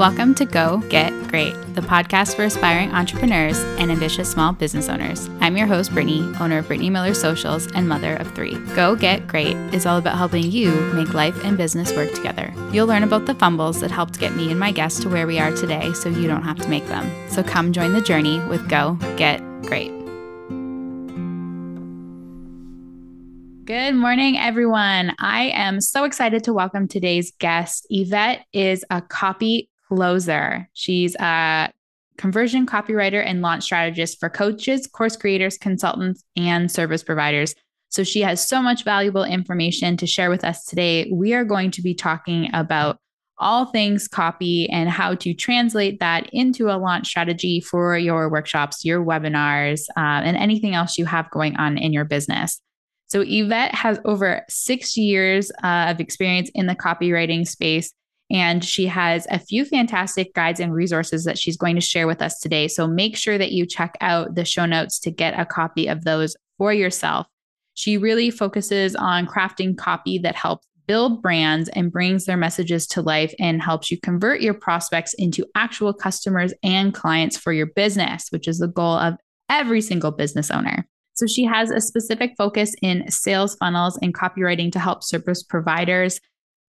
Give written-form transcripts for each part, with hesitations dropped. Welcome to Go Get Great, the podcast for aspiring entrepreneurs and ambitious small business owners. I'm your host, Brittany, owner of Brittany Miller Socials and mother of 3. Go Get Great is all about helping you make life and business work together. You'll learn about the fumbles that helped get me and my guests to where we are today so you don't have to make them. So come join the journey with Go Get Great. Good morning, everyone. I am so excited to welcome today's guest. Yvette is a copy closer. She's a conversion copywriter and launch strategist for coaches, course creators, consultants, and service providers. So she has so much valuable information to share with us today. We are going to be talking about all things copy and how to translate that into a launch strategy for your workshops, your webinars, and anything else you have going on in your business. So Yvette has over 6 years of experience in the copywriting space, and she has a few fantastic guides and resources that she's going to share with us today. So make sure that you check out the show notes to get a copy of those for yourself. She really focuses on crafting copy that helps build brands and brings their messages to life and helps you convert your prospects into actual customers and clients for your business, which is the goal of every single business owner. So she has a specific focus in sales funnels and copywriting to help service providers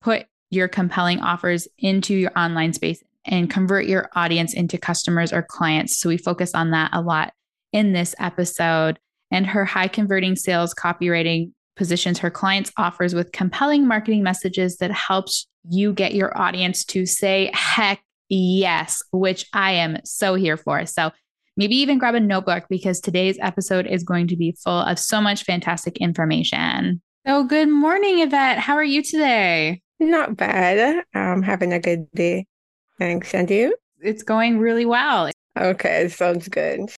put your compelling offers into your online space and convert your audience into customers or clients. So we focus on that a lot in this episode. And her high converting sales copywriting positions her clients' offers with compelling marketing messages that helps you get your audience to say, heck yes, which I am so here for. So maybe even grab a notebook because today's episode is going to be full of so much fantastic information. So good morning, Yvette. How are you today? Not bad. I'm having a good day. Thanks. And you? It's going really well. Okay. Sounds good.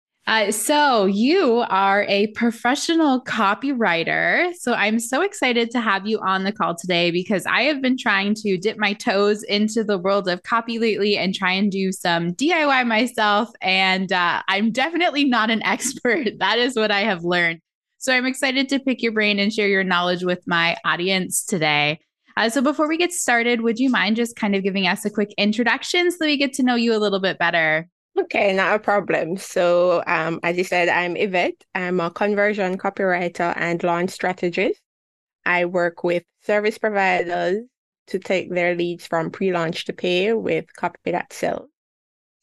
So you are a professional copywriter. So I'm so excited to have you on the call today because I have been trying to dip my toes into the world of copy lately and try and do some DIY myself. And I'm definitely not an expert. That is what I have learned. So I'm excited to pick your brain and share your knowledge with my audience today. So before we get started, would you mind just kind of giving us a quick introduction so we get to know you a little bit better? Okay, not a problem. So as you said, I'm Yvette. I'm a conversion copywriter and launch strategist. I work with service providers to take their leads from pre-launch to pay with copy that sells.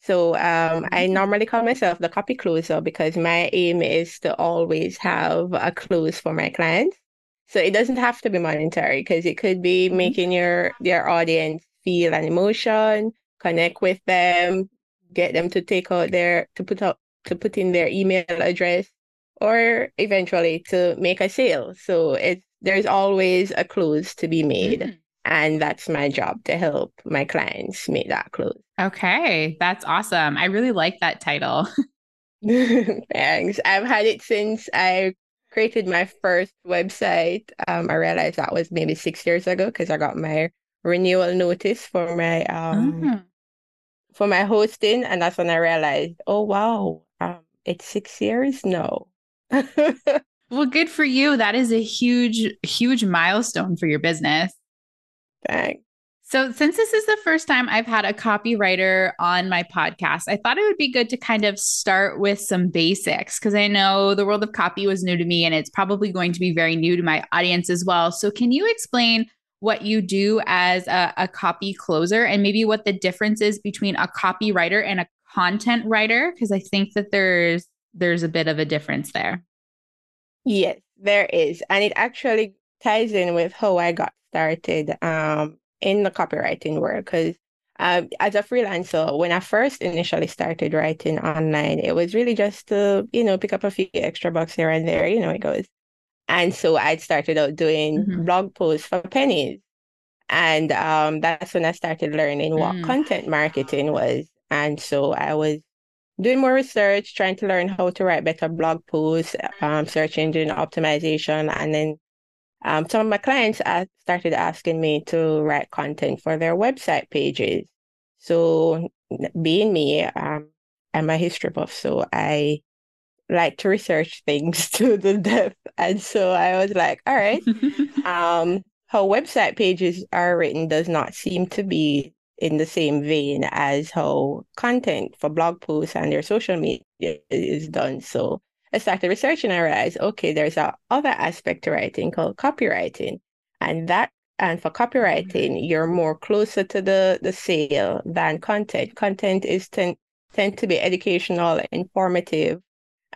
So I normally call myself the copy closer because my aim is to always have a close for my clients. So it doesn't have to be monetary because it could be making their audience feel an emotion, connect with them, get them to put in their email address, or eventually to make a sale. So there's always a close to be made. And that's my job, to help my clients make that close. Okay. That's awesome. I really like that title. Thanks. I've had it since I created my first website. I realized that was maybe 6 years ago because I got my renewal notice for my for my hosting, and that's when I realized, oh wow, it's 6 years now. Well, good for you. That is a huge, huge milestone for your business. Thanks. So since this is the first time I've had a copywriter on my podcast, I thought it would be good to kind of start with some basics because I know the world of copy was new to me and it's probably going to be very new to my audience as well. So can you explain what you do as a copy closer and maybe what the difference is between a copywriter and a content writer? Because I think that there's a bit of a difference there. Yes, there is. And it actually ties in with how I got started in the copywriting world. Because as a freelancer, when I first initially started writing online, it was really just to, pick up a few extra bucks here and there, it goes. And so I started out doing blog posts for pennies. And that's when I started learning what content marketing was. And so I was doing more research, trying to learn how to write better blog posts, search engine optimization. And then some of my clients started asking me to write content for their website pages. So being me, I'm a history buff, so I like to research things to the depth. And so I was like, all right, how website pages are written does not seem to be in the same vein as how content for blog posts and their social media is done. So I started researching and realized, okay, there's another aspect to writing called copywriting. And for copywriting, you're more closer to the sale than content. Content is tend to be educational, informative,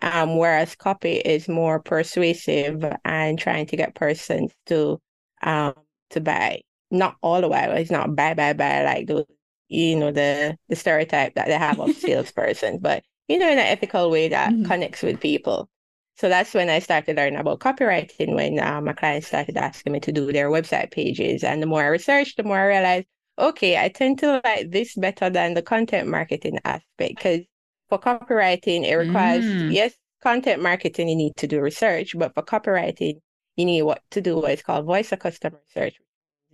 whereas copy is more persuasive and trying to get persons to buy. Not all the while, it's not buy like those, the stereotype that they have of salesperson, but in an ethical way that connects with people. So that's when I started learning about copywriting, when my clients started asking me to do their website pages. And the more I researched, the more I realized, okay, I tend to like this better than the content marketing aspect. Because for copywriting, it requires, yes, content marketing, you need to do research. But for copywriting, you need to do what is called voice of customer research,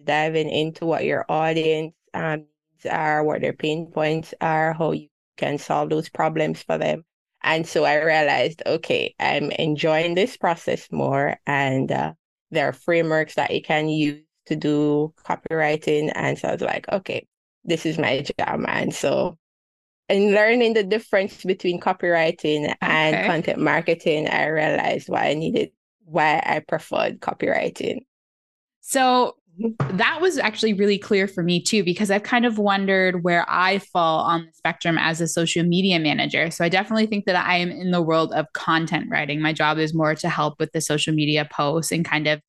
diving into what your audience are, what their pain points are, how you can solve those problems for them. And so I realized, okay, I'm enjoying this process more. And there are frameworks that you can use to do copywriting. And so I was like, okay, this is my jam. And so in learning the difference between copywriting and content marketing, I realized why I preferred copywriting. So that was actually really clear for me too, because I've kind of wondered where I fall on the spectrum as a social media manager. So I definitely think that I am in the world of content writing. My job is more to help with the social media posts and kind of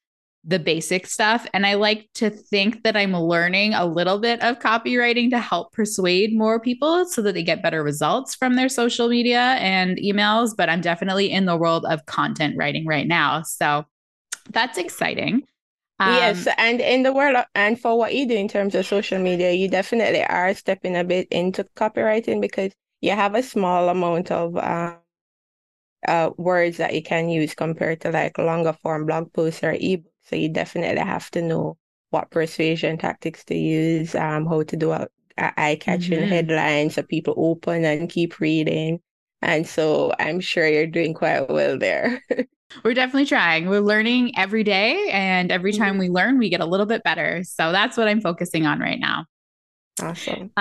the basic stuff. And I like to think that I'm learning a little bit of copywriting to help persuade more people so that they get better results from their social media and emails. But I'm definitely in the world of content writing right now. So that's exciting. Yes. And in the world, and for what you do in terms of social media, you definitely are stepping a bit into copywriting because you have a small amount of words that you can use compared to like longer form blog posts or ebooks. So you definitely have to know what persuasion tactics to use, how to do eye-catching headlines so people open and keep reading. And so I'm sure you're doing quite well there. We're definitely trying. We're learning every day. And every time we learn, we get a little bit better. So that's what I'm focusing on right now. Awesome.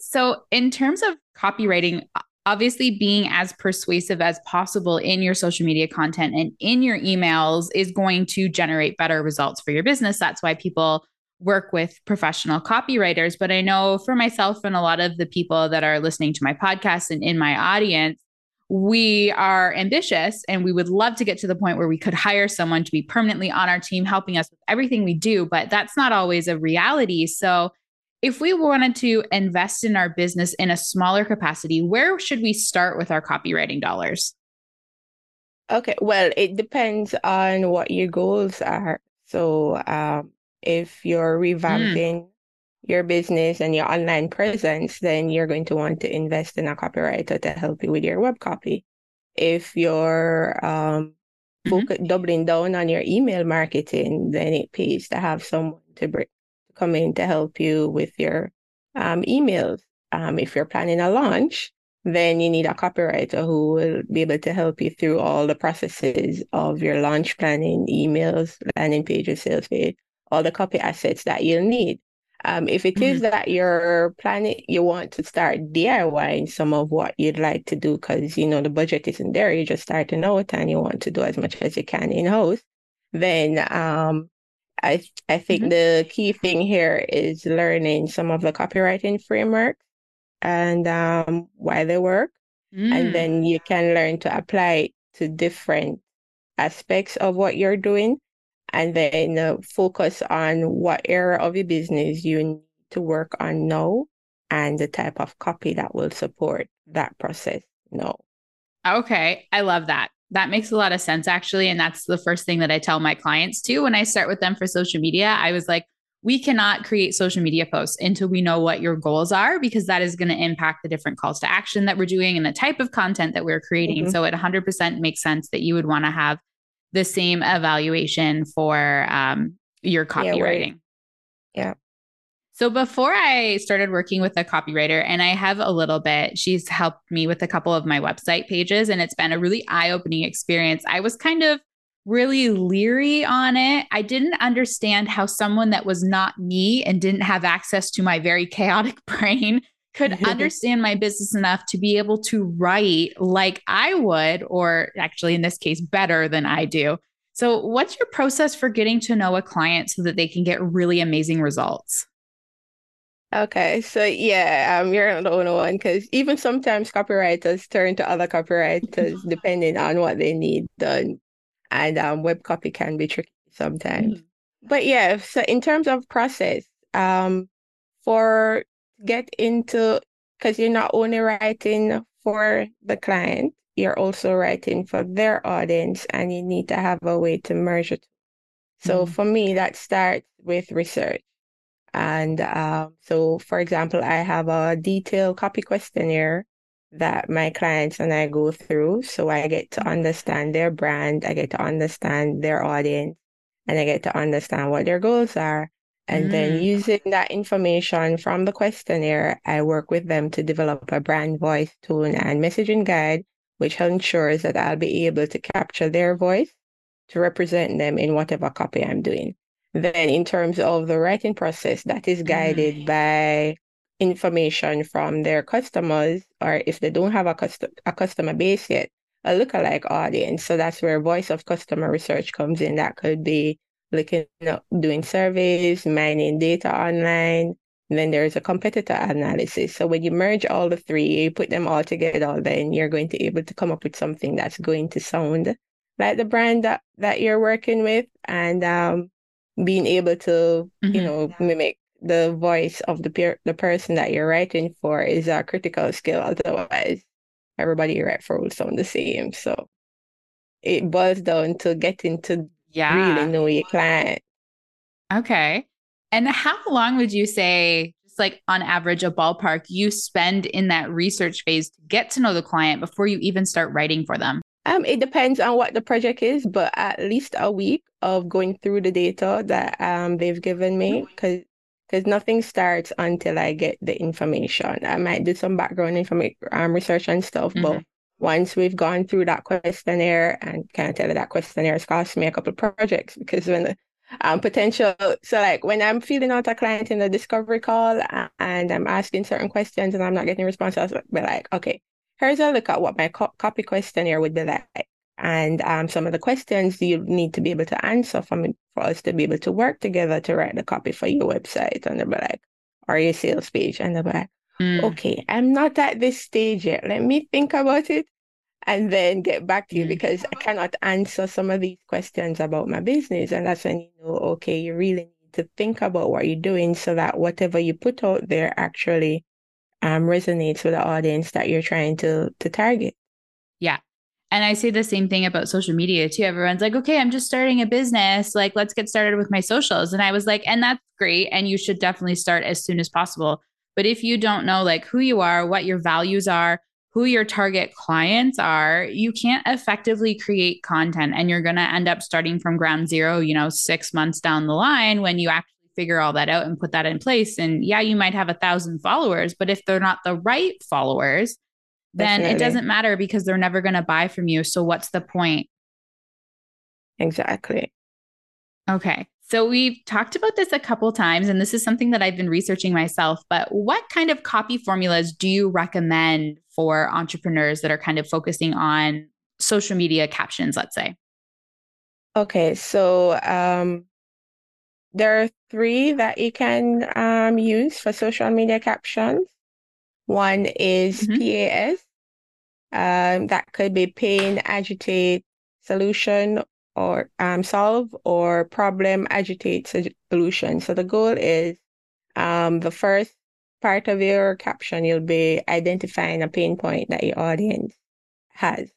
So in terms of copywriting, obviously being as persuasive as possible in your social media content and in your emails is going to generate better results for your business. That's why people work with professional copywriters. But I know for myself and a lot of the people that are listening to my podcast and in my audience, we are ambitious and we would love to get to the point where we could hire someone to be permanently on our team, helping us with everything we do, but that's not always a reality. So if we wanted to invest in our business in a smaller capacity, where should we start with our copywriting dollars? Okay, well, it depends on what your goals are. So if you're revamping your business and your online presence, then you're going to want to invest in a copywriter to help you with your web copy. If you're doubling down on your email marketing, then it pays to have someone to come in to help you with your emails. If you're planning a launch, then you need a copywriter who will be able to help you through all the processes of your launch planning, emails, landing pages, sales page, all the copy assets that you'll need. If it is that you're planning, you want to start DIYing some of what you'd like to do because, the budget isn't there, you're just starting out and you want to do as much as you can in-house, then I think the key thing here is learning some of the copywriting frameworks and why they work. And then you can learn to apply it to different aspects of what you're doing. And then focus on what area of your business you need to work on now and the type of copy that will support that process now. Okay. I love that. That makes a lot of sense, actually. And that's the first thing that I tell my clients too. When I start with them for social media, I was like, we cannot create social media posts until we know what your goals are, because that is going to impact the different calls to action that we're doing and the type of content that we're creating. So it 100% makes sense that you would want to have the same evaluation for your copywriting. Yeah. So before I started working with a copywriter, and I have a little bit, she's helped me with a couple of my website pages, and it's been a really eye-opening experience. I was kind of really leery on it. I didn't understand how someone that was not me and didn't have access to my very chaotic brain could understand my business enough to be able to write like I would, or actually in this case, better than I do. So what's your process for getting to know a client so that they can get really amazing results? Okay, so yeah, you're not the only one, because even sometimes copywriters turn to other copywriters depending on what they need done. And web copy can be tricky sometimes. But yeah, so in terms of process, for get into, because you're not only writing for the client, you're also writing for their audience, and you need to have a way to merge it. So for me, that starts with research. And so, for example, I have a detailed copy questionnaire that my clients and I go through. So I get to understand their brand, I get to understand their audience, and I get to understand what their goals are. And then using that information from the questionnaire, I work with them to develop a brand voice, tone, and messaging guide, which ensures that I'll be able to capture their voice to represent them in whatever copy I'm doing. Then in terms of the writing process, that is guided by information from their customers, or if they don't have a customer base yet, a lookalike audience. So that's where voice of customer research comes in. That could be looking up, doing surveys, mining data online. And then there's a competitor analysis. So when you merge all the three, you put them all together, then you're going to be able to come up with something that's going to sound like the brand that you're working with, and being able to, you know, mimic the voice of the person that you're writing for is a critical skill. Otherwise, everybody you write for will sound the same. So it boils down to getting to really know your client. Okay. And how long would you say, just like on average, a ballpark, you spend in that research phase to get to know the client before you even start writing for them? It depends on what the project is, but at least a week of going through the data that they've given me, because nothing starts until I get the information. I might do some background research and stuff, but once we've gone through that questionnaire, and can I tell you that questionnaire has cost me a couple of projects, because when the potential, so like when I'm filling out a client in the discovery call and I'm asking certain questions and I'm not getting responses, I'll be like, okay, here's a look at what my copy questionnaire would be like. And some of the questions you need to be able to answer for us to be able to work together to write the copy for your website. And they'll be like, or your sales page. And they'll be like, okay, I'm not at this stage yet. Let me think about it and then get back to you, because I cannot answer some of these questions about my business. And that's when you know, okay, you really need to think about what you're doing so that whatever you put out there actually resonates with the audience that you're trying to target. Yeah. And I say the same thing about social media too. Everyone's like, okay, I'm just starting a business. Like, let's get started with my socials. And I was like, and that's great. And you should definitely start as soon as possible. But if you don't know like who you are, what your values are, who your target clients are, you can't effectively create content, and you're going to end up starting from ground zero, 6 months down the line when you actually figure all that out and put that in place. And yeah, you might have 1,000 followers, but if they're not the right followers, then it doesn't matter, because they're never going to buy from you. So what's the point? Exactly. Okay. So we've talked about this a couple times, and this is something that I've been researching myself, but what kind of copy formulas do you recommend for entrepreneurs that are kind of focusing on social media captions, let's say? Okay. So, there are three that you can use for social media captions. One is PAS. That could be pain, agitate, solution, or solve, or problem, agitate, solution. So the goal is the first part of your caption, you'll be identifying a pain point that your audience has.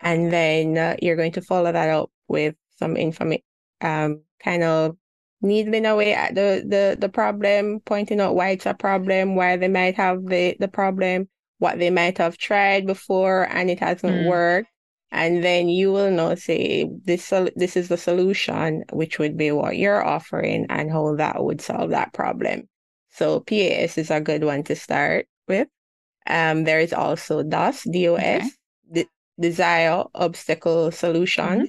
And then you're going to follow that up with some information, kind of needling away at the problem, pointing out why it's a problem, why they might have the problem, what they might have tried before and it hasn't worked. And then you will know, say, this is the solution, which would be what you're offering and how that would solve that problem. So PAS is a good one to start with. There is also DOS, D-O-S, Desire, Obstacle, Solution.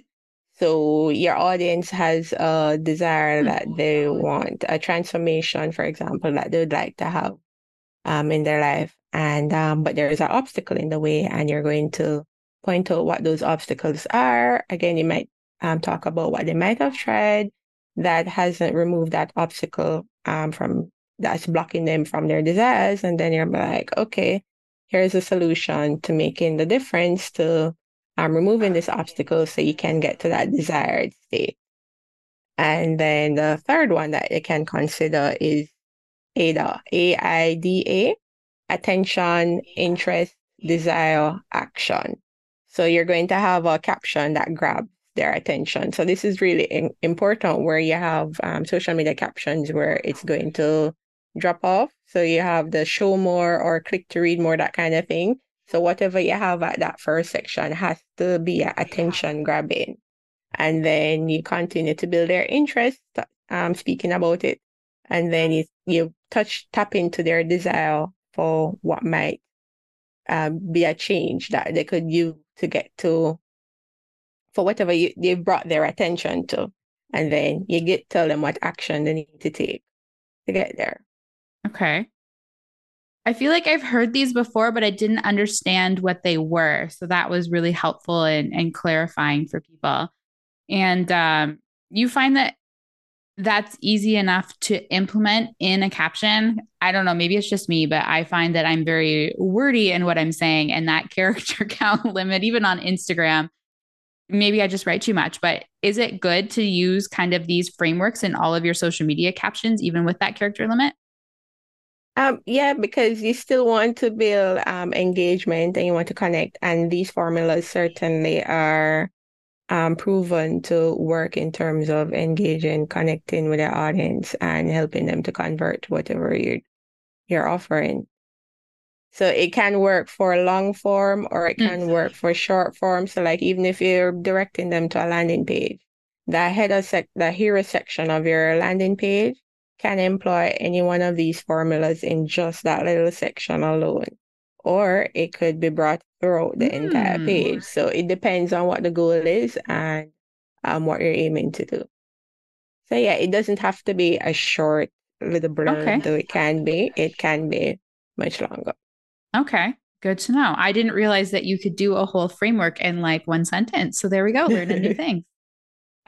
So your audience has a desire that they want, a transformation, for example, that they would like to have. in their life, and but there is an obstacle in the way, and you're going to point out what those obstacles are. Again, you might talk about what they might have tried that hasn't removed that obstacle from that's blocking them from their desires, and then you're like, okay, here's a solution to making the difference to removing this obstacle so you can get to that desired state. And then the third one that you can consider is AIDA, A-I-D-A, attention, interest, desire, action. So you're going to have a caption that grabs their attention. So this is really important where you have social media captions where it's going to drop off. So you have the show more or click to read more, that kind of thing. So whatever you have at that first section has to be attention grabbing. And then you continue to build their interest, speaking about it. And then you tap into their desire for what might be a change that they could use to get to, for whatever they brought their attention to. And then you tell them what action they need to take to get there. Okay. I feel like I've heard these before, but I didn't understand what they were. So that was really helpful and clarifying for people. And you find that that's easy enough to implement in a caption. I don't know, maybe it's just me, but I find that I'm very wordy in what I'm saying, and that character count limit, even on Instagram, maybe I just write too much. But is it good to use kind of these frameworks in all of your social media captions, even with that character limit? Yeah, because you still want to build engagement and you want to connect. And these formulas certainly are proven to work in terms of engaging, connecting with their audience and helping them to convert whatever you're offering. So it can work for long form or it can work for short form. So like even if you're directing them to a landing page, the hero section of your landing page can employ any one of these formulas in just that little section alone, or it could be brought throughout the entire page. So it depends on what the goal is and what you're aiming to do. So yeah, it doesn't have to be a short little blurb, though it can be much longer. Okay, good to know. I didn't realize that you could do a whole framework in like one sentence. So there we go, learning new things.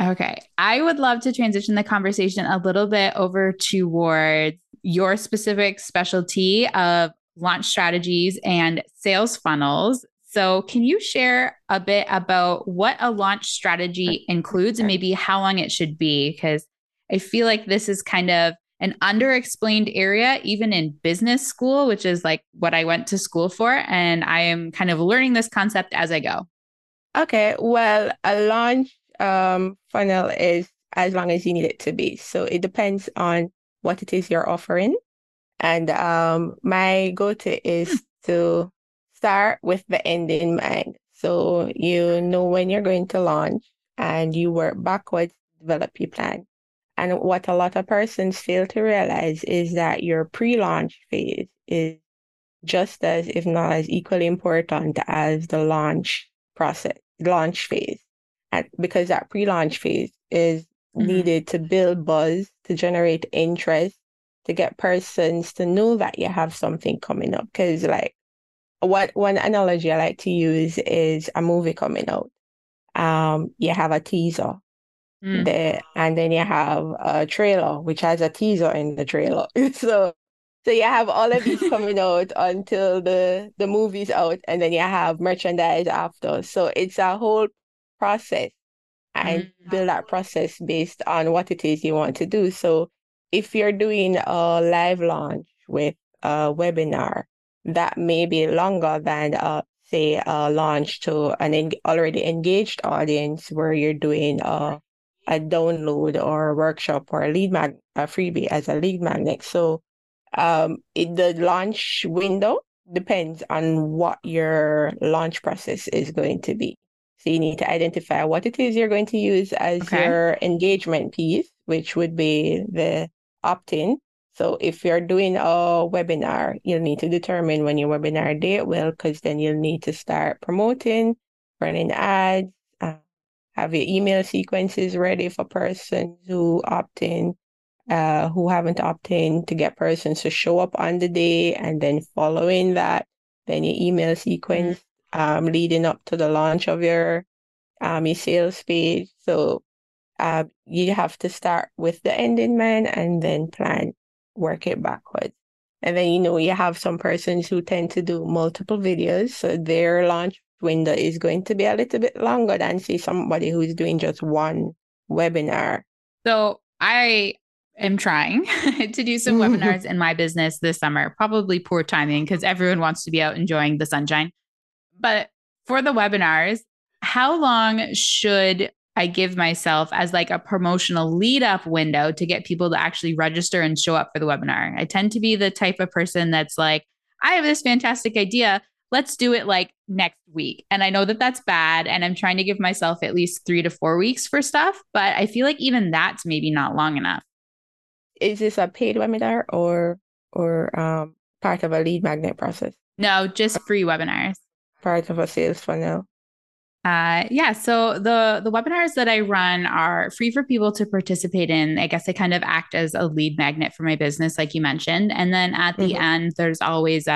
Okay. I would love to transition the conversation a little bit over towards your specific specialty of launch strategies and sales funnels. So can you share a bit about what a launch strategy includes and maybe how long it should be? Because I feel like this is kind of an underexplained area, even in business school, which is like what I went to school for. And I am kind of learning this concept as I go. Okay. Well, a launch funnel is as long as you need it to be. So it depends on what it is you're offering. And my go-to is to start with the end in mind. So you know when you're going to launch and you work backwards to develop your plan. And what a lot of persons fail to realize is that your pre-launch phase is just as, if not as equally important as the launch phase. Because that pre-launch phase is needed to build buzz, to generate interest, to get persons to know that you have something coming up. Because like one analogy I like to use is a movie coming out. You have a teaser there, and then you have a trailer, which has a teaser in the trailer. So you have all of these coming out until the movie's out, and then you have merchandise after. So it's a whole process, and build that process based on what it is you want to do. So if you're doing a live launch with a webinar, that may be longer than say a launch to an already engaged audience where you're doing a download or a workshop or a freebie as a lead magnet. So the launch window depends on what your launch process is going to be. So you need to identify what it is you're going to use as your engagement piece, which would be the opt-in. So if you're doing a webinar, you'll need to determine when your webinar date will, because then you'll need to start promoting, running ads, have your email sequences ready for persons who opt in, who haven't opted in to get persons to show up on the day, and then following that, then your email sequence leading up to the launch of your sales page. So you have to start with the end in mind and then plan, work it backwards. And then, you have some persons who tend to do multiple videos. So their launch window is going to be a little bit longer than, say, somebody who's doing just one webinar. So I am trying to do some webinars in my business this summer. Probably poor timing because everyone wants to be out enjoying the sunshine. But for the webinars, how long should I give myself as like a promotional lead up window to get people to actually register and show up for the webinar? I tend to be the type of person that's like, I have this fantastic idea. Let's do it like next week. And I know that that's bad. And I'm trying to give myself at least 3 to 4 weeks for stuff. But I feel like even that's maybe not long enough. Is this a paid webinar or part of a lead magnet process? No, just free webinars. Part of a sales funnel. Yeah. So the webinars that I run are free for people to participate in. I guess they kind of act as a lead magnet for my business, like you mentioned. And then at the end, there's always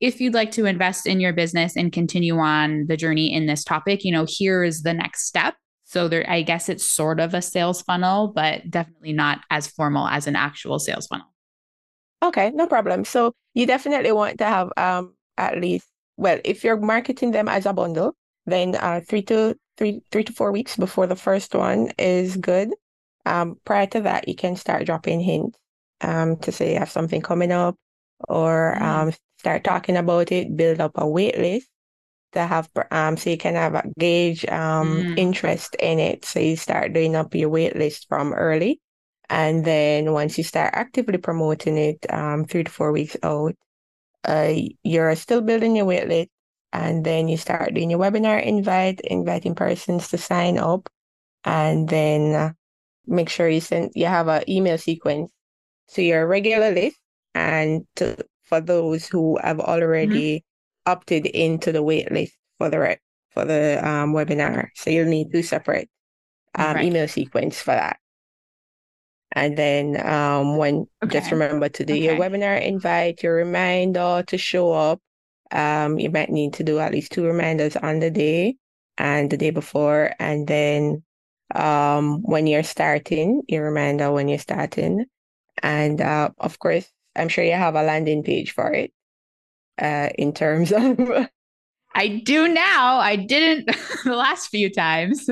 if you'd like to invest in your business and continue on the journey in this topic, here is the next step. So there, I guess it's sort of a sales funnel, but definitely not as formal as an actual sales funnel. Okay, no problem. So you definitely want to have at least, well, if you're marketing them as a bundle, then 3 to 4 weeks before the first one is good. Prior to that, you can start dropping hints to say you have something coming up, or start talking about it, build up a wait list to have, so you can have a gauge interest in it. So you start doing up your wait list from early. And then once you start actively promoting it 3 to 4 weeks out, you're still building your wait list. And then you start doing your webinar invite, inviting persons to sign up. And then make sure you have an email sequence to your regular list and for those who have already opted into the wait list for the webinar. So you'll need two separate email sequence for that. And then just remember to do your webinar invite, your reminder to show up. You might need to do at least 2 reminders on the day and the day before. And then when you're starting. And of course, I'm sure you have a landing page for it in terms of. I do now. I didn't the last few times.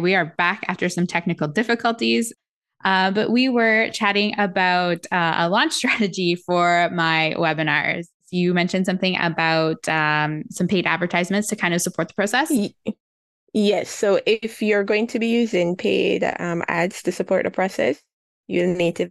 We are back after some technical difficulties. But we were chatting about a launch strategy for my webinars. You mentioned something about some paid advertisements to kind of support the process. Yes. So if you're going to be using paid ads to support the process, you'll need to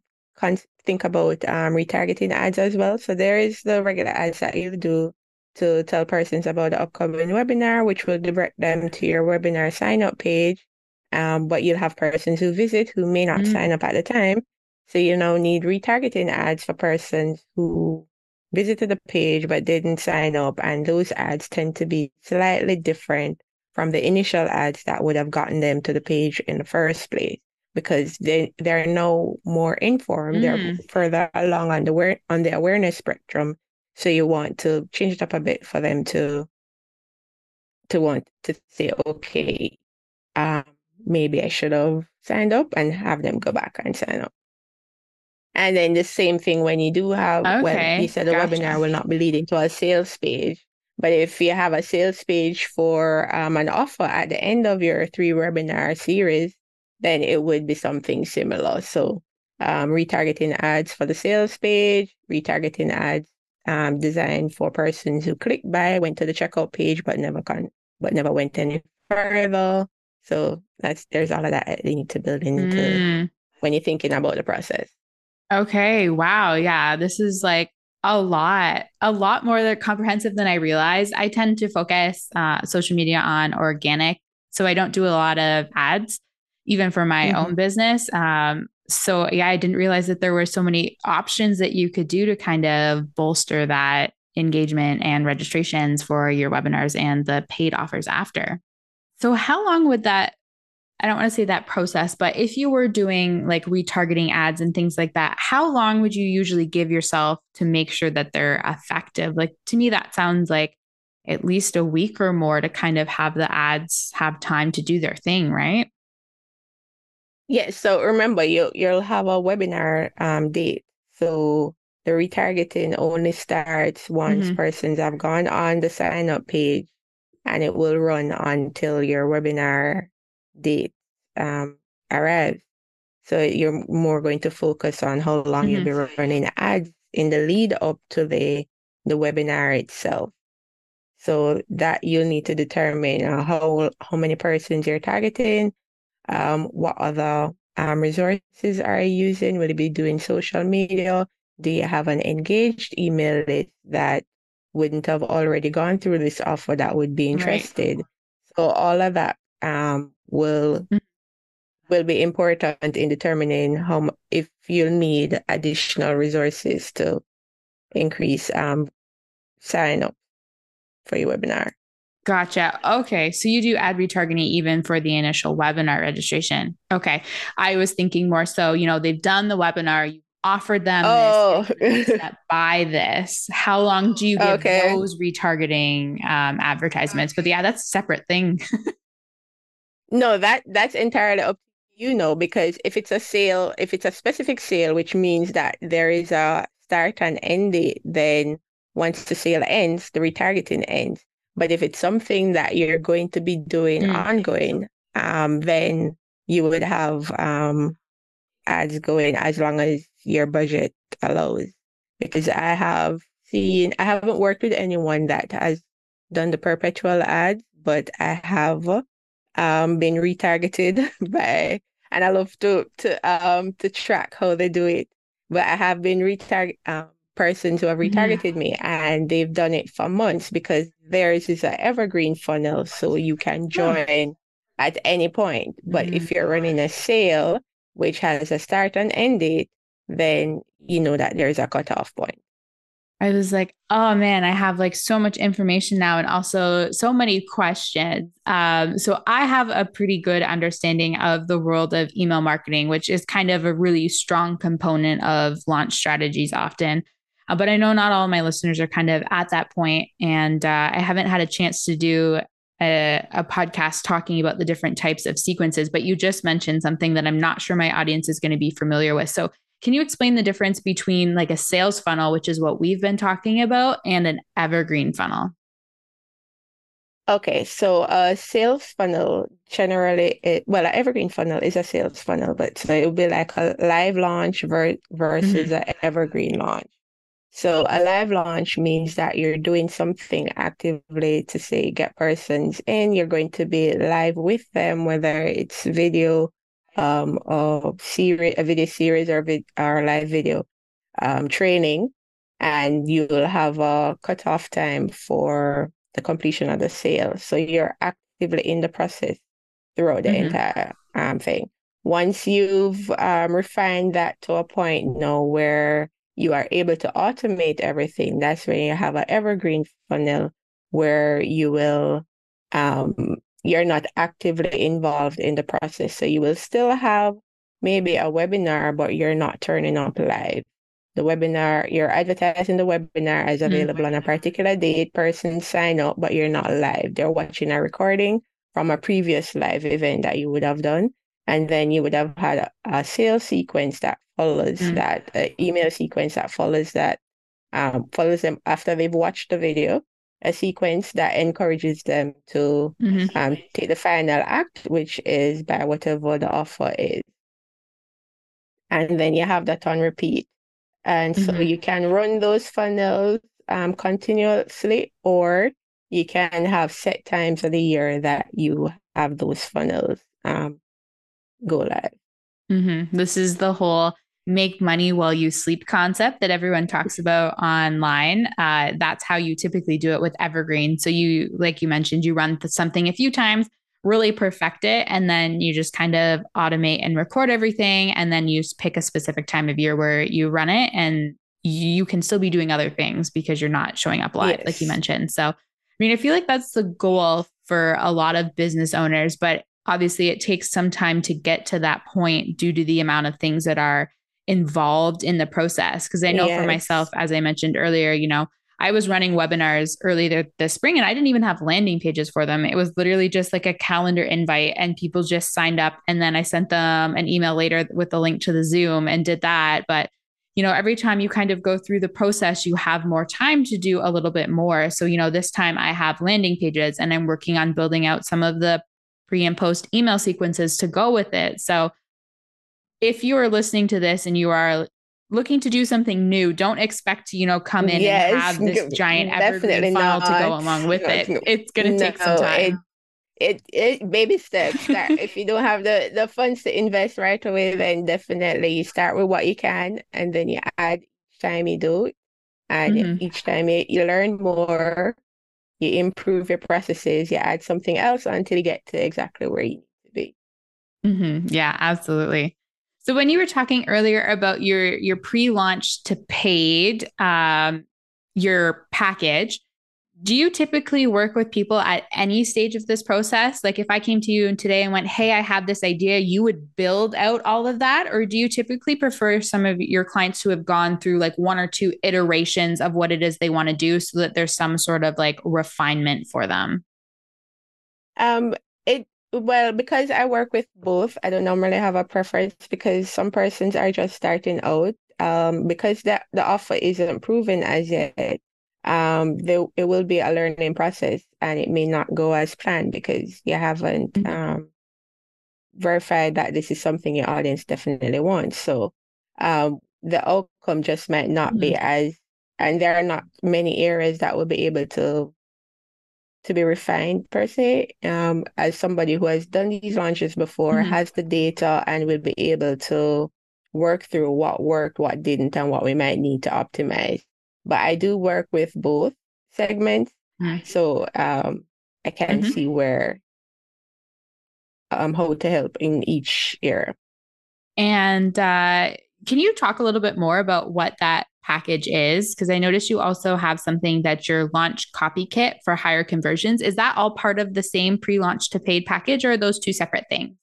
think about retargeting ads as well. So there is the regular ads that you do to tell persons about the upcoming webinar, which will direct them to your webinar sign-up page. But you'll have persons who visit who may not sign up at the time. So you now need retargeting ads for persons who visited the page but didn't sign up. And those ads tend to be slightly different from the initial ads that would have gotten them to the page in the first place, because they're now more informed. They're further along on the awareness spectrum. So you want to change it up a bit for them to want to say, okay, maybe I should have signed up, and have them go back and sign up. And then the same thing when you do have, well, you said the webinar will not be leading to a sales page. But if you have a sales page for an offer at the end of your 3 webinar series, then it would be something similar. So retargeting ads for the sales page, retargeting ads designed for persons who clicked buy, went to the checkout page, but never went any further. So there's all of that you need to build into when you're thinking about the process. Okay. Wow. Yeah. This is like a lot more comprehensive than I realized. I tend to focus social media on organic. So I don't do a lot of ads, even for my own business. So yeah, I didn't realize that there were so many options that you could do to kind of bolster that engagement and registrations for your webinars and the paid offers after. So how long would that I don't want to say that process, but if you were doing like retargeting ads and things like that, how long would you usually give yourself to make sure that they're effective? Like, to me, that sounds like at least a week or more to kind of have the ads have time to do their thing, right? Yeah. So remember, you'll have a webinar date. So the retargeting only starts once persons have gone on the sign up page, and it will run until your webinar date arrives. So you're more going to focus on how long you'll be running ads in the lead up to the webinar itself. So that you'll need to determine how many persons you're targeting, what other resources are you using? Will you be doing social media? Do you have an engaged email list that wouldn't have already gone through this offer that would be interested? Right. So all of that will be important in determining how, if you'll need additional resources to increase sign up for your webinar. Gotcha. Okay. So you do ad retargeting even for the initial webinar registration. Okay. I was thinking more so, they've done the webinar, you offered them this, buy this. How long do you give those retargeting advertisements? But yeah, that's a separate thing. No, that's entirely up to you, because if it's a specific sale, which means that there is a start and end date, then once the sale ends, the retargeting ends. But if it's something that you're going to be doing ongoing, then you would have ads going as long as your budget allows. Because I haven't worked with anyone that has done the perpetual ads, but I have been retargeted by, and I love to track how they do it. But I have been persons who have retargeted me, and they've done it for months because theirs is an evergreen funnel, so you can join at any point. But if you're running a sale which has a start and end date, then you know that there's a cutoff point. I was like, oh man, I have like so much information now and also so many questions. So I have a pretty good understanding of the world of email marketing, which is kind of a really strong component of launch strategies often. But I know not all of my listeners are kind of at that point. And I haven't had a chance to do a podcast talking about the different types of sequences, but you just mentioned something that I'm not sure my audience is going to be familiar with. So can you explain the difference between like a sales funnel, which is what we've been talking about, and an evergreen funnel? Okay. So a sales funnel generally, an evergreen funnel is a sales funnel, but so it would be like a live launch versus an evergreen launch. So a live launch means that you're doing something actively to say, get persons in, you're going to be live with them, whether it's video, a video series or live video training, and you will have a cutoff time for the completion of the sale. So you're actively in the process throughout the entire thing. Once you've refined that to a point where you are able to automate everything, that's when you have an evergreen funnel where you will you're not actively involved in the process. So you will still have maybe a webinar, but you're not turning up live. The webinar, you're advertising the webinar as available on a particular date, persons sign up, but you're not live. They're watching a recording from a previous live event that you would have done. And then you would have had a sales sequence that follows that, email sequence that follows that, follows them after they've watched the video. A sequence that encourages them to take the final act, which is buy whatever the offer is. And then you have that on repeat. And so you can run those funnels continuously, or you can have set times of the year that you have those funnels go live. This is the whole make money while you sleep concept that everyone talks about online. That's how you typically do it with evergreen. So you, like you mentioned, you run something a few times, really perfect it. And then you just kind of automate and record everything. And then you pick a specific time of year where you run it, and you can still be doing other things because you're not showing up live, like you mentioned. So, I mean, I feel like that's the goal for a lot of business owners, but Obviously, it takes some time to get to that point due to the amount of things that are involved in the process. Because I know for myself, as I mentioned earlier, you know, I was running webinars earlier this spring and I didn't even have landing pages for them. It was literally just like a calendar invite and people just signed up. And then I sent them an email later with the link to the Zoom and did that. But, you know, every time you kind of go through the process, you have more time to do a little bit more. So, you know, this time I have landing pages and I'm working on building out some of the pre and post email sequences to go with it. So if you are listening to this and you are looking to do something new, don't expect to, you know, come in and have this giant evergreen file to go along with it. It's going to take some time. It baby steps. Start. If you don't have the funds to invest right away, then definitely you start with what you can, and then you add each time you do it. And each time you learn more, you improve your processes, you add something else until you get to exactly where you need to be. Yeah, absolutely. So when you were talking earlier about your pre-launch to paid, your package, do you typically work with people at any stage of this process? Like if I came to you today and went, hey, I have this idea, you would build out all of that? Or do you typically prefer some of your clients to have gone through like one or two iterations of what it is they want to do so that there's some sort of like refinement for them? Well, because I work with both, I don't normally have a preference because some persons are just starting out because the offer isn't proven as yet. It will be a learning process and it may not go as planned because you haven't verified that this is something your audience definitely wants. So the outcome just might not be as, and there are not many areas that will be able to be refined per se, as somebody who has done these launches before, has the data and will be able to work through what worked, what didn't, and what we might need to optimize. But I do work with both segments. So I can see where, how to help in each area. And can you talk a little bit more about what that package is? Because I noticed you also have something that's your launch copy kit for higher conversions. Is that all part of the same pre-launch to paid package, or are those two separate things?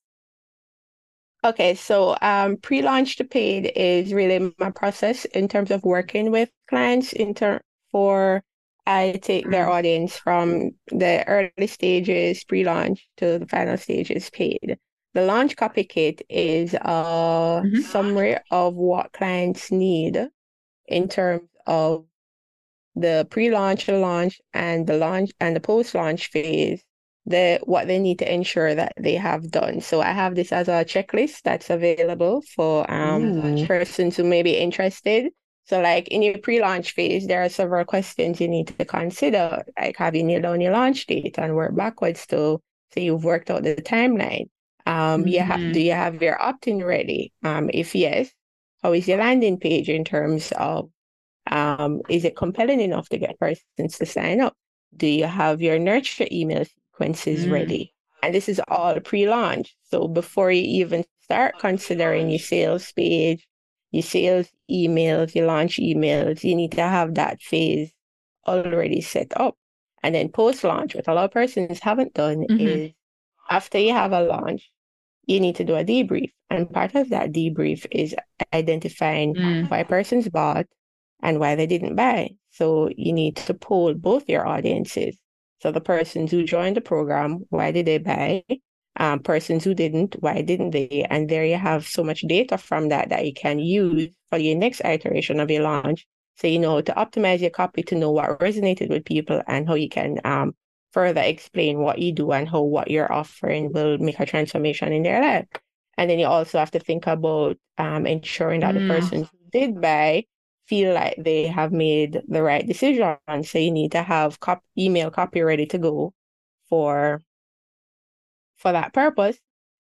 Okay, so pre-launch to paid is really my process in terms of working with clients I take their audience from the early stages, pre-launch, to the final stages paid. The launch copy kit is a summary of what clients need in terms of the pre-launch, the launch and the post-launch phase, what they need to ensure that they have done. So I have this as a checklist that's available for persons who may be interested. So like in your pre-launch phase, there are several questions you need to consider. Like, have you nailed down your launch date and work backwards to so you've worked out the timeline? Do you have your opt-in ready? If yes, how is your landing page in terms of, is it compelling enough to get persons to sign up? Do you have your nurture email sequences ready? And this is all pre-launch. So before you even start considering your sales page, your sales emails, your launch emails, you need to have that phase already set up. And then post-launch, what a lot of persons haven't done is after you have a launch, you need to do a debrief. And part of that debrief is identifying why persons bought and why they didn't buy. So you need to poll both your audiences. So the persons who joined the program, why did they buy? Persons who didn't, why didn't they? And there you have so much data from that you can use for your next iteration of your launch. So you know to optimize your copy to know what resonated with people and how you can further explain what you do and how what you're offering will make a transformation in their life. And then you also have to think about ensuring that the person who did buy feel like they have made the right decision. So you need to have email copy ready to go for that purpose.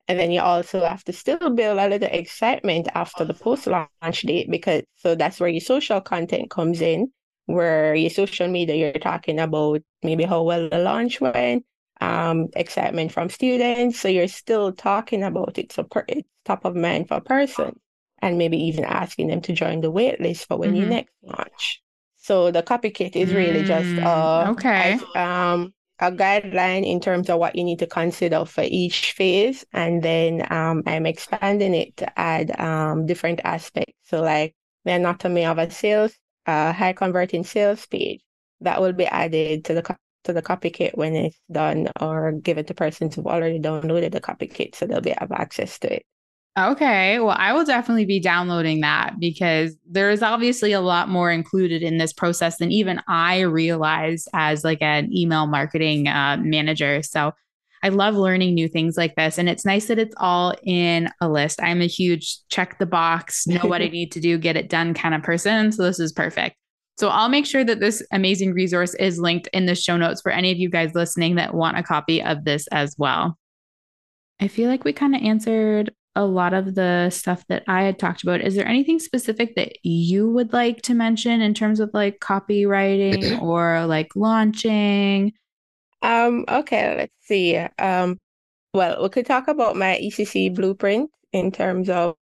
And then you also have to still build a little excitement after the post-launch date, because so that's where your social content comes in, where your social media, you're talking about maybe how well the launch went, excitement from students. So you're still talking about it. So it's top of mind for a person, and maybe even asking them to join the wait list for when you next launch. So the copy kit is really just a guideline in terms of what you need to consider for each phase. And then I'm expanding it to add different aspects. So like the anatomy of a sales, high converting sales page, that will be added to the copy kit when it's done, or given to persons who've already downloaded the copy kit, so they'll be able to have access to it. Okay. Well, I will definitely be downloading that, because there is obviously a lot more included in this process than even I realized as like an email marketing manager. So I love learning new things like this. And it's nice that it's all in a list. I'm a huge check the box, know what I need to do, get it done kind of person. So this is perfect. So I'll make sure that this amazing resource is linked in the show notes for any of you guys listening that want a copy of this as well. I feel like we kind of answered a lot of the stuff that I had talked about. Is there anything specific that you would like to mention in terms of like copywriting or like launching? Okay, let's see. Well, we could talk about my ECC blueprint in terms of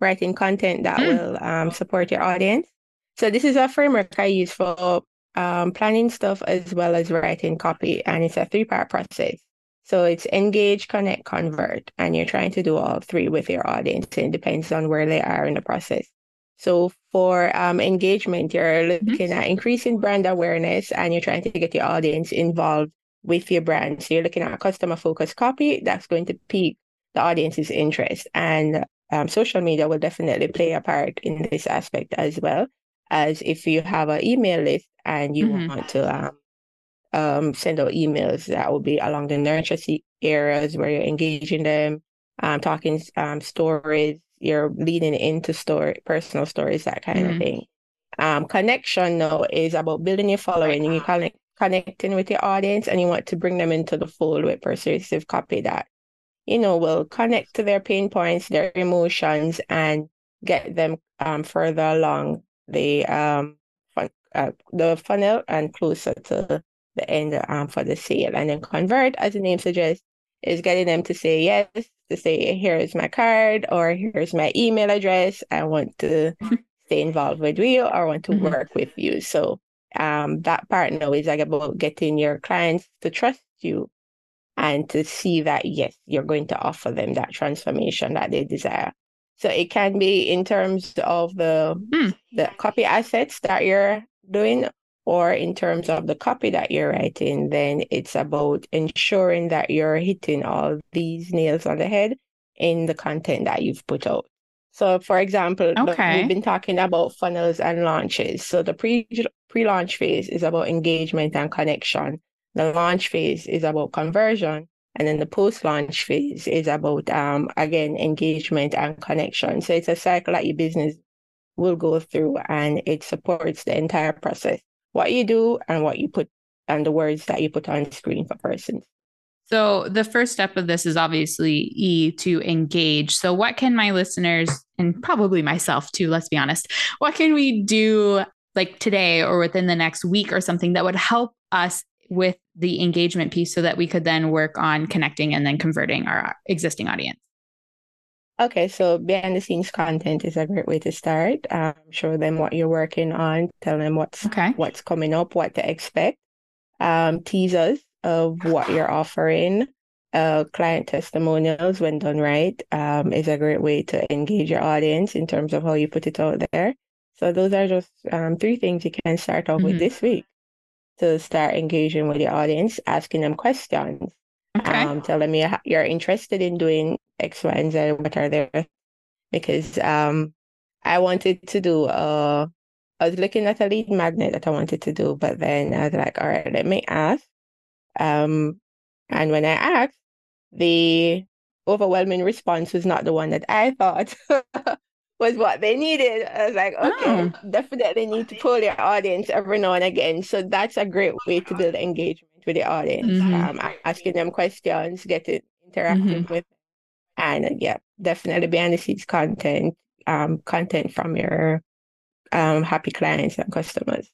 writing content that will support your audience. So this is a framework I use for planning stuff as well as writing copy. And it's a 3-part process. So it's engage, connect, convert. And you're trying to do all 3 with your audience. And it depends on where they are in the process. So for engagement, you're looking at increasing brand awareness, and you're trying to get your audience involved with your brand. So you're looking at customer-focused copy that's going to pique the audience's interest. And social media will definitely play a part in this aspect, as well as if you have an email list and you want to send out emails that will be along the nurture areas where you're engaging them, talking stories, you're leading into story, personal stories, that kind of thing. Connection now is about building your following, and you're connecting with your audience, and you want to bring them into the fold with persuasive copy that, you know, will connect to their pain points, their emotions, and get them further along the funnel and closer to the end for the sale. And then convert, as the name suggests, is getting them to say yes, to say here is my card, or here's my email address, I want to stay involved with you, or want to work with you. So that part now is like about getting your clients to trust you and to see that yes, you're going to offer them that transformation that they desire. So it can be in terms of the copy assets that you're doing, or in terms of the copy that you're writing. Then it's about ensuring that you're hitting all these nails on the head in the content that you've put out. So for example, we've been talking about funnels and launches. So the pre-launch phase is about engagement and connection. The launch phase is about conversion. And then the post-launch phase is about, again, engagement and connection. So it's a cycle that your business will go through, and it supports the entire process. What you do and what you put and the words that you put on screen for persons. So the first step of this is obviously E, to engage. So what can my listeners, and probably myself too, let's be honest, what can we do like today or within the next week or something that would help us with the engagement piece so that we could then work on connecting and then converting our existing audience? Okay, so behind the scenes content is a great way to start. Show them what you're working on, tell them what's coming up, what to expect, teasers of what you're offering, client testimonials when done right is a great way to engage your audience in terms of how you put it out there. So those are just 3 things you can start off with this week to start engaging with your audience, asking them questions. Okay. Tell them you're interested in doing X, Y, and Z. What are there? Because I wanted to do, I was looking at a lead magnet that I wanted to do, but then I was like, all right, let me ask. And when I asked, the overwhelming response was not the one that I thought was what they needed. I was like, okay, definitely need to pull your audience every now and again. So that's a great way to build engagement with the audience, asking them questions, getting interactive with them. And yeah, definitely behind the scenes content, content from your happy clients and customers.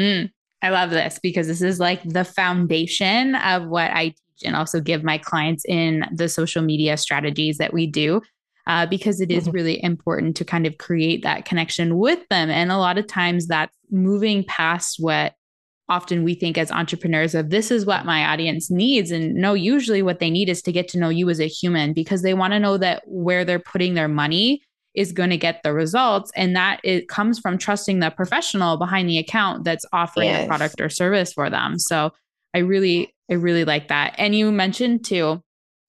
I love this, because this is like the foundation of what I teach and also give my clients in the social media strategies that we do, because it is really important to kind of create that connection with them. And a lot of times that's moving past what often we think as entrepreneurs of this is what my audience needs. And no, usually what they need is to get to know you as a human, because they want to know that where they're putting their money is going to get the results. And that it comes from trusting the professional behind the account that's offering a product or service for them. So I really like that. And you mentioned too,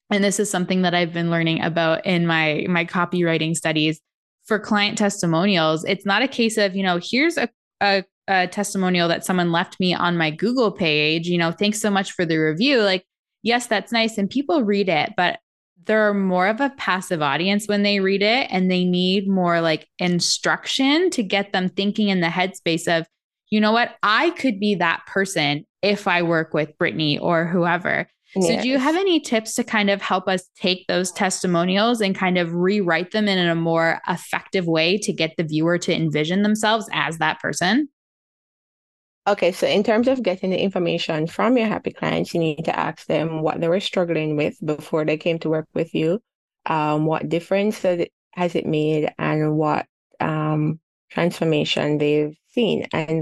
and this is something that I've been learning about in my copywriting studies for client testimonials. It's not a case of, here's a testimonial that someone left me on my Google page, thanks so much for the review. Like, yes, that's nice. And people read it, but they're more of a passive audience when they read it, and they need more like instruction to get them thinking in the headspace of, you know what, I could be that person if I work with Brittany or whoever. Yes. So do you have any tips to kind of help us take those testimonials and kind of rewrite them in a more effective way to get the viewer to envision themselves as that person? Okay, so in terms of getting the information from your happy clients, you need to ask them what they were struggling with before they came to work with you, what difference has it made, and what transformation they've seen. And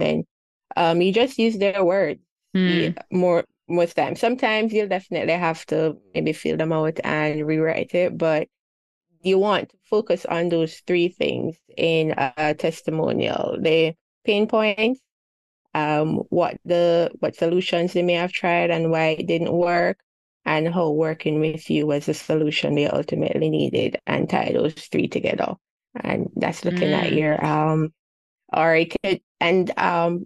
then you just use their words most time. Sometimes you'll definitely have to maybe fill them out and rewrite it, but you want to focus on those three things in a testimonial: the pain points, what solutions they may have tried and why it didn't work, and how working with you was the solution they ultimately needed, and tie those three together. And that's looking at your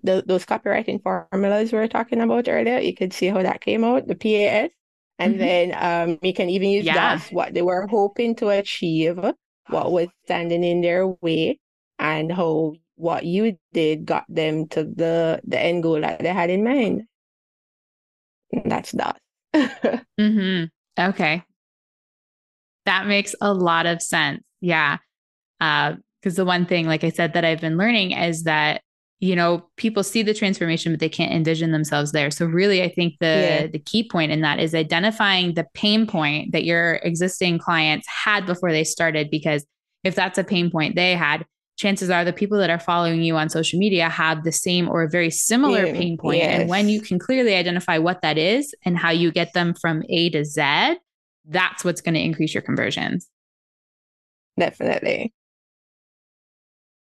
those copywriting formulas we were talking about earlier. You could see how that came out, the PAS, and then you can even use that's what they were hoping to achieve, what was standing in their way, and how what you did got them to the end goal that they had in mind. And that's that. Okay. That makes a lot of sense. Yeah. Because the one thing, like I said, that I've been learning is that, people see the transformation, but they can't envision themselves there. So really, I think the key point in that is identifying the pain point that your existing clients had before they started, because if that's a pain point they had, chances are the people that are following you on social media have the same or very similar pain point. Yes. And when you can clearly identify what that is and how you get them from A to Z, that's what's going to increase your conversions. Definitely.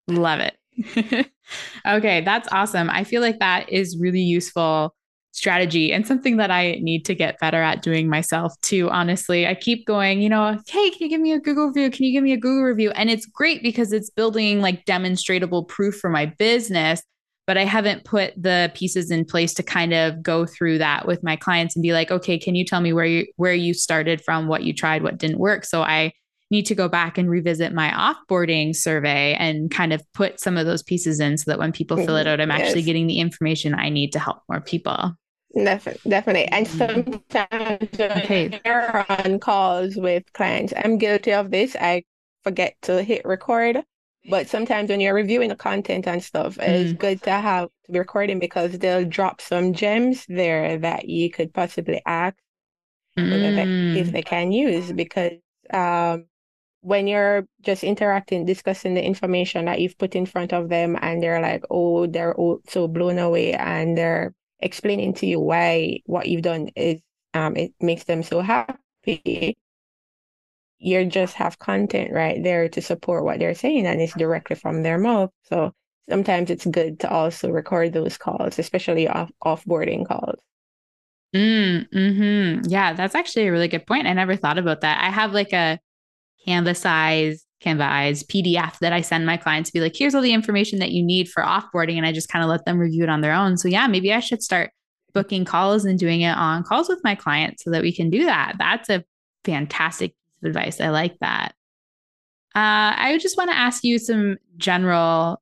Love it. Okay. That's awesome. I feel like that is really useful strategy and something that I need to get better at doing myself too. Honestly, I keep going, hey, can you give me a Google review? Can you give me a Google review? And it's great because it's building like demonstratable proof for my business, but I haven't put the pieces in place to kind of go through that with my clients and be like, okay, can you tell me where you started from, what you tried, what didn't work? So I need to go back and revisit my offboarding survey and kind of put some of those pieces in so that when people fill it out, I'm actually getting the information I need to help more people. Definitely. And sometimes You're on calls with clients. I'm guilty of this. I forget to hit record, but sometimes when you're reviewing the content and stuff, it's good to have the recording, because they'll drop some gems there that you could possibly ask if they can use, because when you're just interacting, discussing the information that you've put in front of them, and they're like, oh, they're all so blown away, and they're explaining to you why what you've done is it makes them so happy. You just have content right there to support what they're saying, and it's directly from their mouth. So sometimes it's good to also record those calls, especially offboarding calls. Yeah, that's actually a really good point. I never thought about that. I have like a Canva-eyes PDF that I send my clients to be like, here's all the information that you need for offboarding. And I just kind of let them review it on their own. So yeah, maybe I should start booking calls and doing it on calls with my clients so that we can do that. That's a fantastic piece of advice. I like that. I just want to ask you some general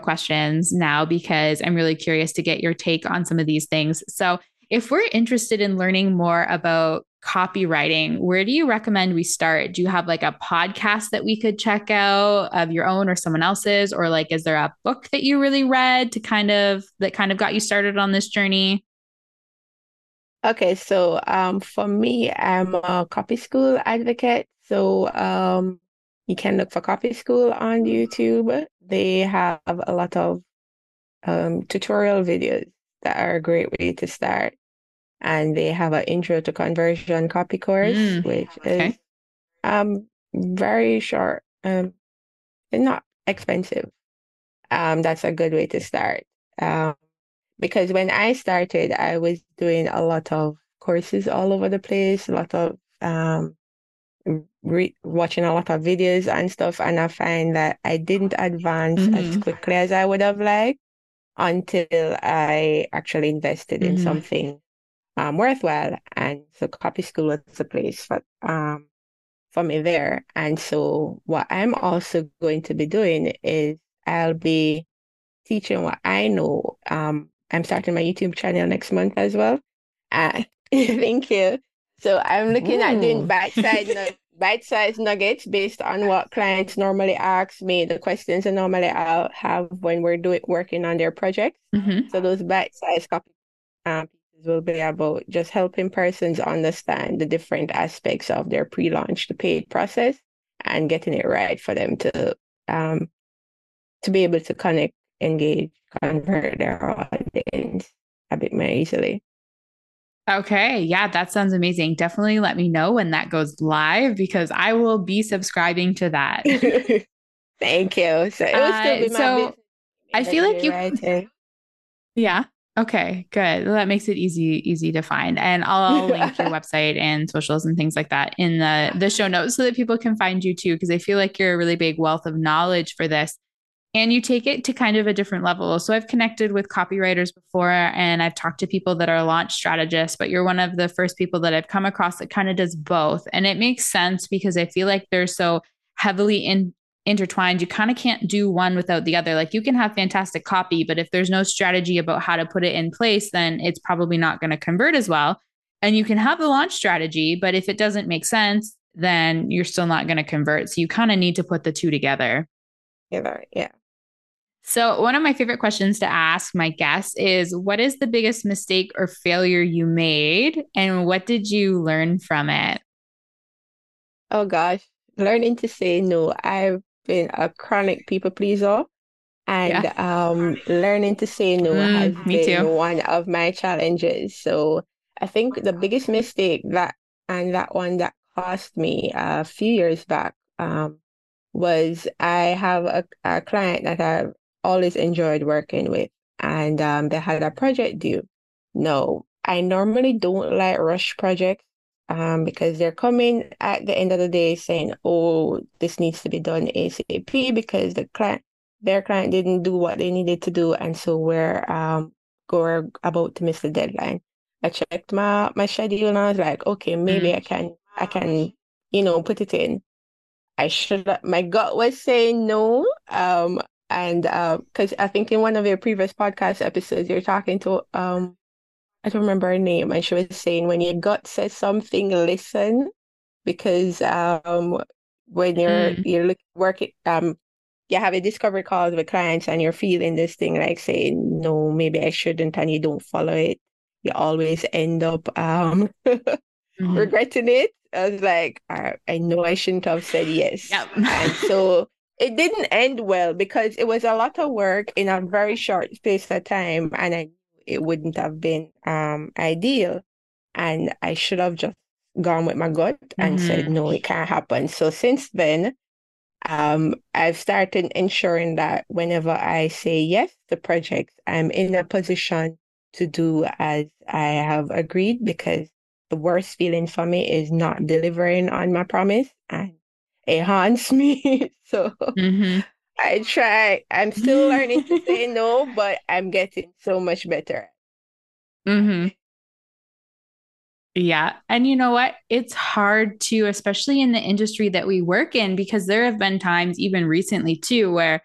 questions now, because I'm really curious to get your take on some of these things. So if we're interested in learning more about copywriting, where do you recommend we start? Do you have like a podcast that we could check out of your own or someone else's? Or like, is there a book that you really read that kind of got you started on this journey? Okay. So for me, I'm a Copy School advocate. So you can look for Copy School on YouTube. They have a lot of tutorial videos that are a great way to start. And they have an intro to conversion copy course, which is very short and not expensive. That's a good way to start. Because when I started, I was doing a lot of courses all over the place, a lot of watching a lot of videos and stuff. And I find that I didn't advance as quickly as I would have liked until I actually invested in something worthwhile. And so Copy School was the place for me there. And so what I'm also going to be doing is I'll be teaching what I know. I'm starting my YouTube channel next month as well. Thank you. So I'm looking at doing bite-sized nuggets based on what clients normally ask me, the questions they normally have when we're working on their projects. So those bite-sized copy pieces will be about just helping persons understand the different aspects of their pre-launch, the paid process, and getting it right for them to be able to connect, engage, convert their audience a bit more easily. Okay. Yeah, that sounds amazing. Definitely let me know when that goes live because I will be subscribing to that. Thank you. So it will still be my business. I feel like you... Writing. Yeah. Okay, good. Well, that makes it easy to find. And I'll link your website and socials and things like that in the show notes so that people can find you too, because I feel like you're a really big wealth of knowledge for this. And you take it to kind of a different level. So I've connected with copywriters before and I've talked to people that are launch strategists, but you're one of the first people that I've come across that kind of does both. And it makes sense because I feel like they're so heavily intertwined. You kind of can't do one without the other. Like you can have fantastic copy, but if there's no strategy about how to put it in place, then it's probably not going to convert as well. And you can have the launch strategy, but if it doesn't make sense, then you're still not going to convert. So you kind of need to put the two together. Yeah. So one of my favorite questions to ask my guests is, what is the biggest mistake or failure you made? And what did you learn from it? Oh, gosh. Learning to say no. I've been a chronic people pleaser. And learning to say no has been one of my challenges. So I think the biggest mistake that cost me a few years back was I have a client that I've always enjoyed working with, and they had a project due. No, I normally don't like rush projects because they're coming at the end of the day saying, oh, this needs to be done ASAP because their client didn't do what they needed to do, and so we're about to miss the deadline. I checked my schedule and I was like, okay, maybe I can put it in. My gut was saying no. And because I think in one of your previous podcast episodes, you're talking to, I don't remember her name. And she was saying, when your gut says something, listen, because when you're working, you have a discovery calls with clients and you're feeling this thing like saying, no, maybe I shouldn't. And you don't follow it. You always end up regretting it. I was like, I know I shouldn't have said yes. Yep. And so it didn't end well because it was a lot of work in a very short space of time, and I knew it wouldn't have been ideal. And I should have just gone with my gut and said, no, it can't happen. So since then, I've started ensuring that whenever I say yes to projects, I'm in a position to do as I have agreed, because the worst feeling for me is not delivering on my promise, and it haunts me. So I try. I'm still learning to say no, but I'm getting so much better. Yeah. And you know what? It's hard to, especially in the industry that we work in, because there have been times even recently too, where,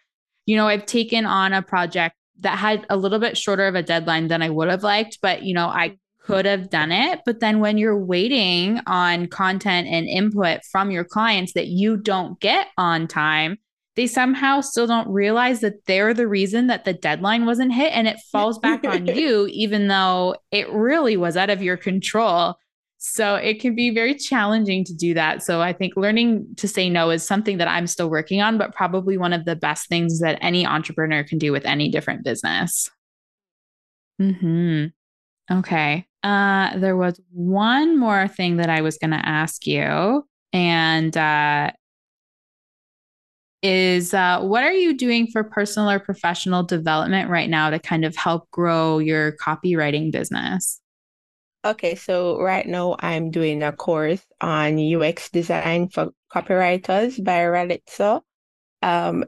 I've taken on a project that had a little bit shorter of a deadline than I would have liked, but I could have done it. But then when you're waiting on content and input from your clients that you don't get on time, they somehow still don't realize that they're the reason that the deadline wasn't hit, and it falls back on you, even though it really was out of your control. So it can be very challenging to do that. So I think learning to say no is something that I'm still working on, but probably one of the best things that any entrepreneur can do with any different business. Mm-hmm. Okay. There was one more thing that I was going to ask you, and is what are you doing for personal or professional development right now to kind of help grow your copywriting business? Okay, so right now I'm doing a course on UX design for copywriters by Ralitza.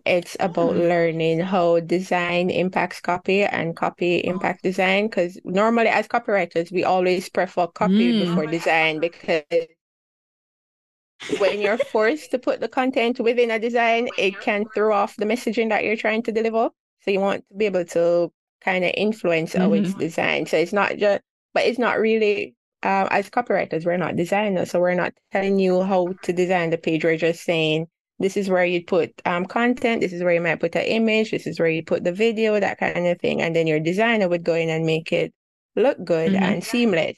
It's about learning how design impacts copy and copy impact design, because normally as copywriters, we always prefer copy before design, because when you're forced to put the content within a design, it can throw off the messaging that you're trying to deliver. So you want to be able to kind of influence how it's designed. So it's not just, but it's not really, as copywriters, we're not designers. So we're not telling you how to design the page. We're just saying, this is where you put content. This is where you might put an image. This is where you put the video, that kind of thing. And then your designer would go in and make it look good and seamless.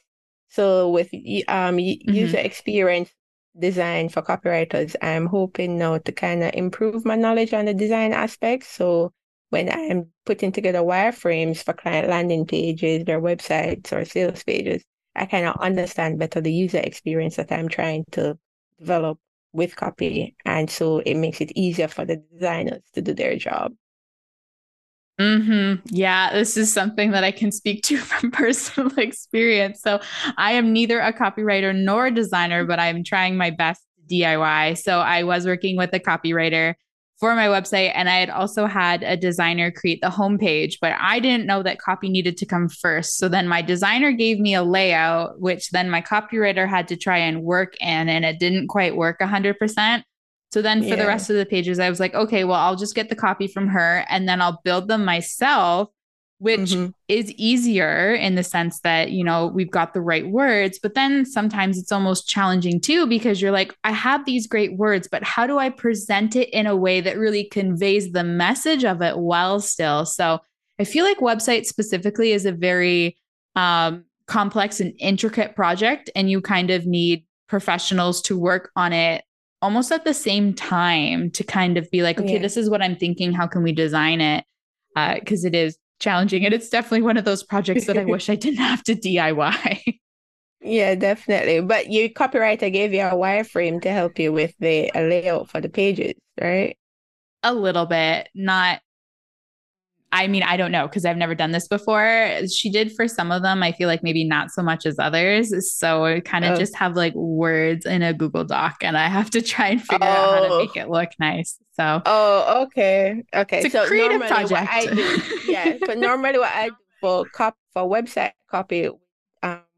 So with user experience design for copywriters, I'm hoping now to kind of improve my knowledge on the design aspect. So when I'm putting together wireframes for client landing pages, their websites or sales pages, I kind of understand better the user experience that I'm trying to develop with copy. And so it makes it easier for the designers to do their job. Mm-hmm. Yeah, this is something that I can speak to from personal experience. So I am neither a copywriter nor a designer, but I'm trying my best to DIY. So I was working with a copywriter for my website, and I had also had a designer create the homepage, but I didn't know that copy needed to come first. So then my designer gave me a layout, which then my copywriter had to try and work in, and it didn't quite work 100%. So then for the rest of the pages, I was like, okay, well, I'll just get the copy from her and then I'll build them myself, which is easier in the sense that, you know, we've got the right words, but then sometimes it's almost challenging too, because you're like, I have these great words, but how do I present it in a way that really conveys the message of it well still? So I feel like website specifically is a very complex and intricate project, and you kind of need professionals to work on it almost at the same time to kind of be like, okay, this is what I'm thinking. How can we design it? Because it is challenging, and it's definitely one of those projects that I wish I didn't have to DIY. Yeah, definitely. But your copywriter gave you a wireframe to help you with the layout for the pages, right? A little bit. Not, I mean, I don't know, because I've never done this before. She did for some of them. I feel like maybe not so much as others. So I kind of just have like words in a Google Doc, and I have to try and figure out how to make it look nice. So, okay. It's a creative project. But normally what I do for website copy,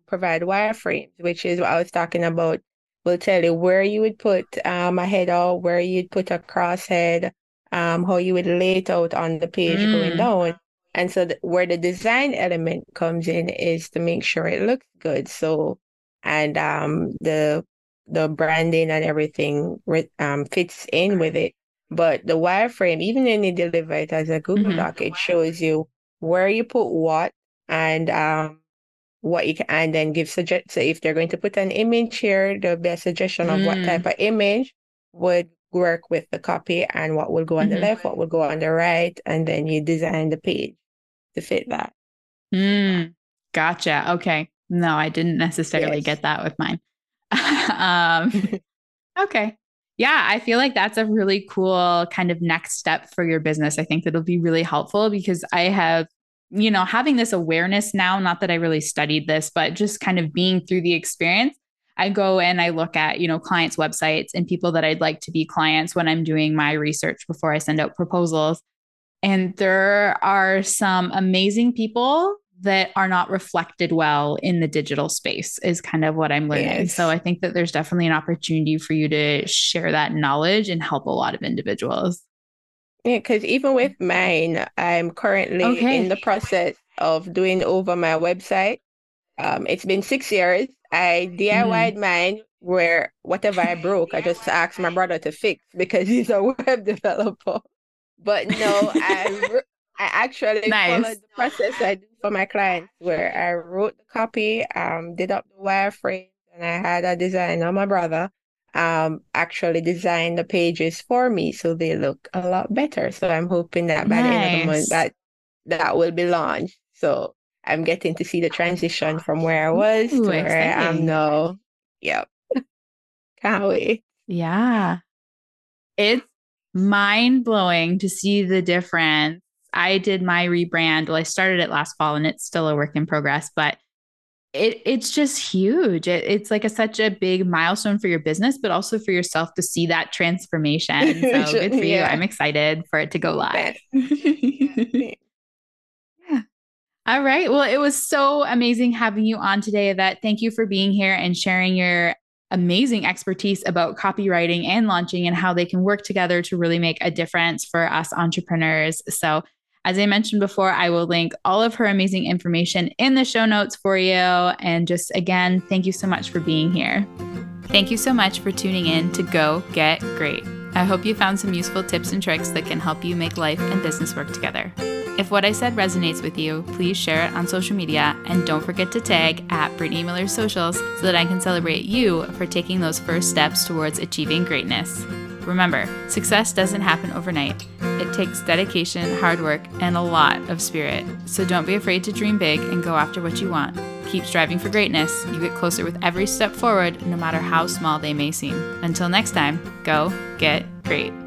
provide wireframes, which is what I was talking about. Will tell you where you would put a header, where you'd put a crosshead, how you would lay it out on the page going down. And so where the design element comes in is to make sure it looks good. So, and the branding and everything fits in with it. But the wireframe, even when you deliver it as a Google Doc, it shows you where you put what, and what you can, and then give suggestions. So if they're going to put an image here, there'll be a suggestion of what type of image would work with the copy, and what will go on the left, what will go on the right, and then you design the page to fit that. Gotcha. Okay. No, I didn't necessarily get that with mine. Okay. Yeah, I feel like that's a really cool kind of next step for your business. I think that'll be really helpful, because I have, you know, having this awareness now, not that I really studied this, but just kind of being through the experience, I go and I look at, you know, clients' websites and people that I'd like to be clients when I'm doing my research before I send out proposals. And there are some amazing people that are not reflected well in the digital space is kind of what I'm learning. Yes. So I think that there's definitely an opportunity for you to share that knowledge and help a lot of individuals. Yeah, because even with mine, I'm currently in the process of doing over my website. It's been 6 years. I DIY'd mine, where whatever I broke, I just asked my brother to fix, because he's a web developer. But no, I actually followed the process I did for my clients, where I wrote the copy, did up the wireframe, and I had a designer, my brother, actually designed the pages for me, so they look a lot better. So I'm hoping that by the end of the month that will be launched. So I'm getting to see the transition from where I was to where exciting. I am now. Yep. Can't wait. Yeah. It's mind-blowing to see the difference. I did my rebrand. Well, I started it last fall and it's still a work in progress, but it's just huge. It's like such a big milestone for your business, but also for yourself to see that transformation. So good for you. I'm excited for it to go live. Yeah. All right. Well, it was so amazing having you on today, Yvette. Thank you for being here and sharing your amazing expertise about copywriting and launching and how they can work together to really make a difference for us entrepreneurs. So as I mentioned before, I will link all of her amazing information in the show notes for you. And just again, thank you so much for being here. Thank you so much for tuning in to Go Get Great. I hope you found some useful tips and tricks that can help you make life and business work together. If what I said resonates with you, please share it on social media and don't forget to tag @BrittanyMillerSocials so that I can celebrate you for taking those first steps towards achieving greatness. Remember, success doesn't happen overnight. It takes dedication, hard work, and a lot of spirit. So don't be afraid to dream big and go after what you want. Keep striving for greatness. You get closer with every step forward, no matter how small they may seem. Until next time, go get great.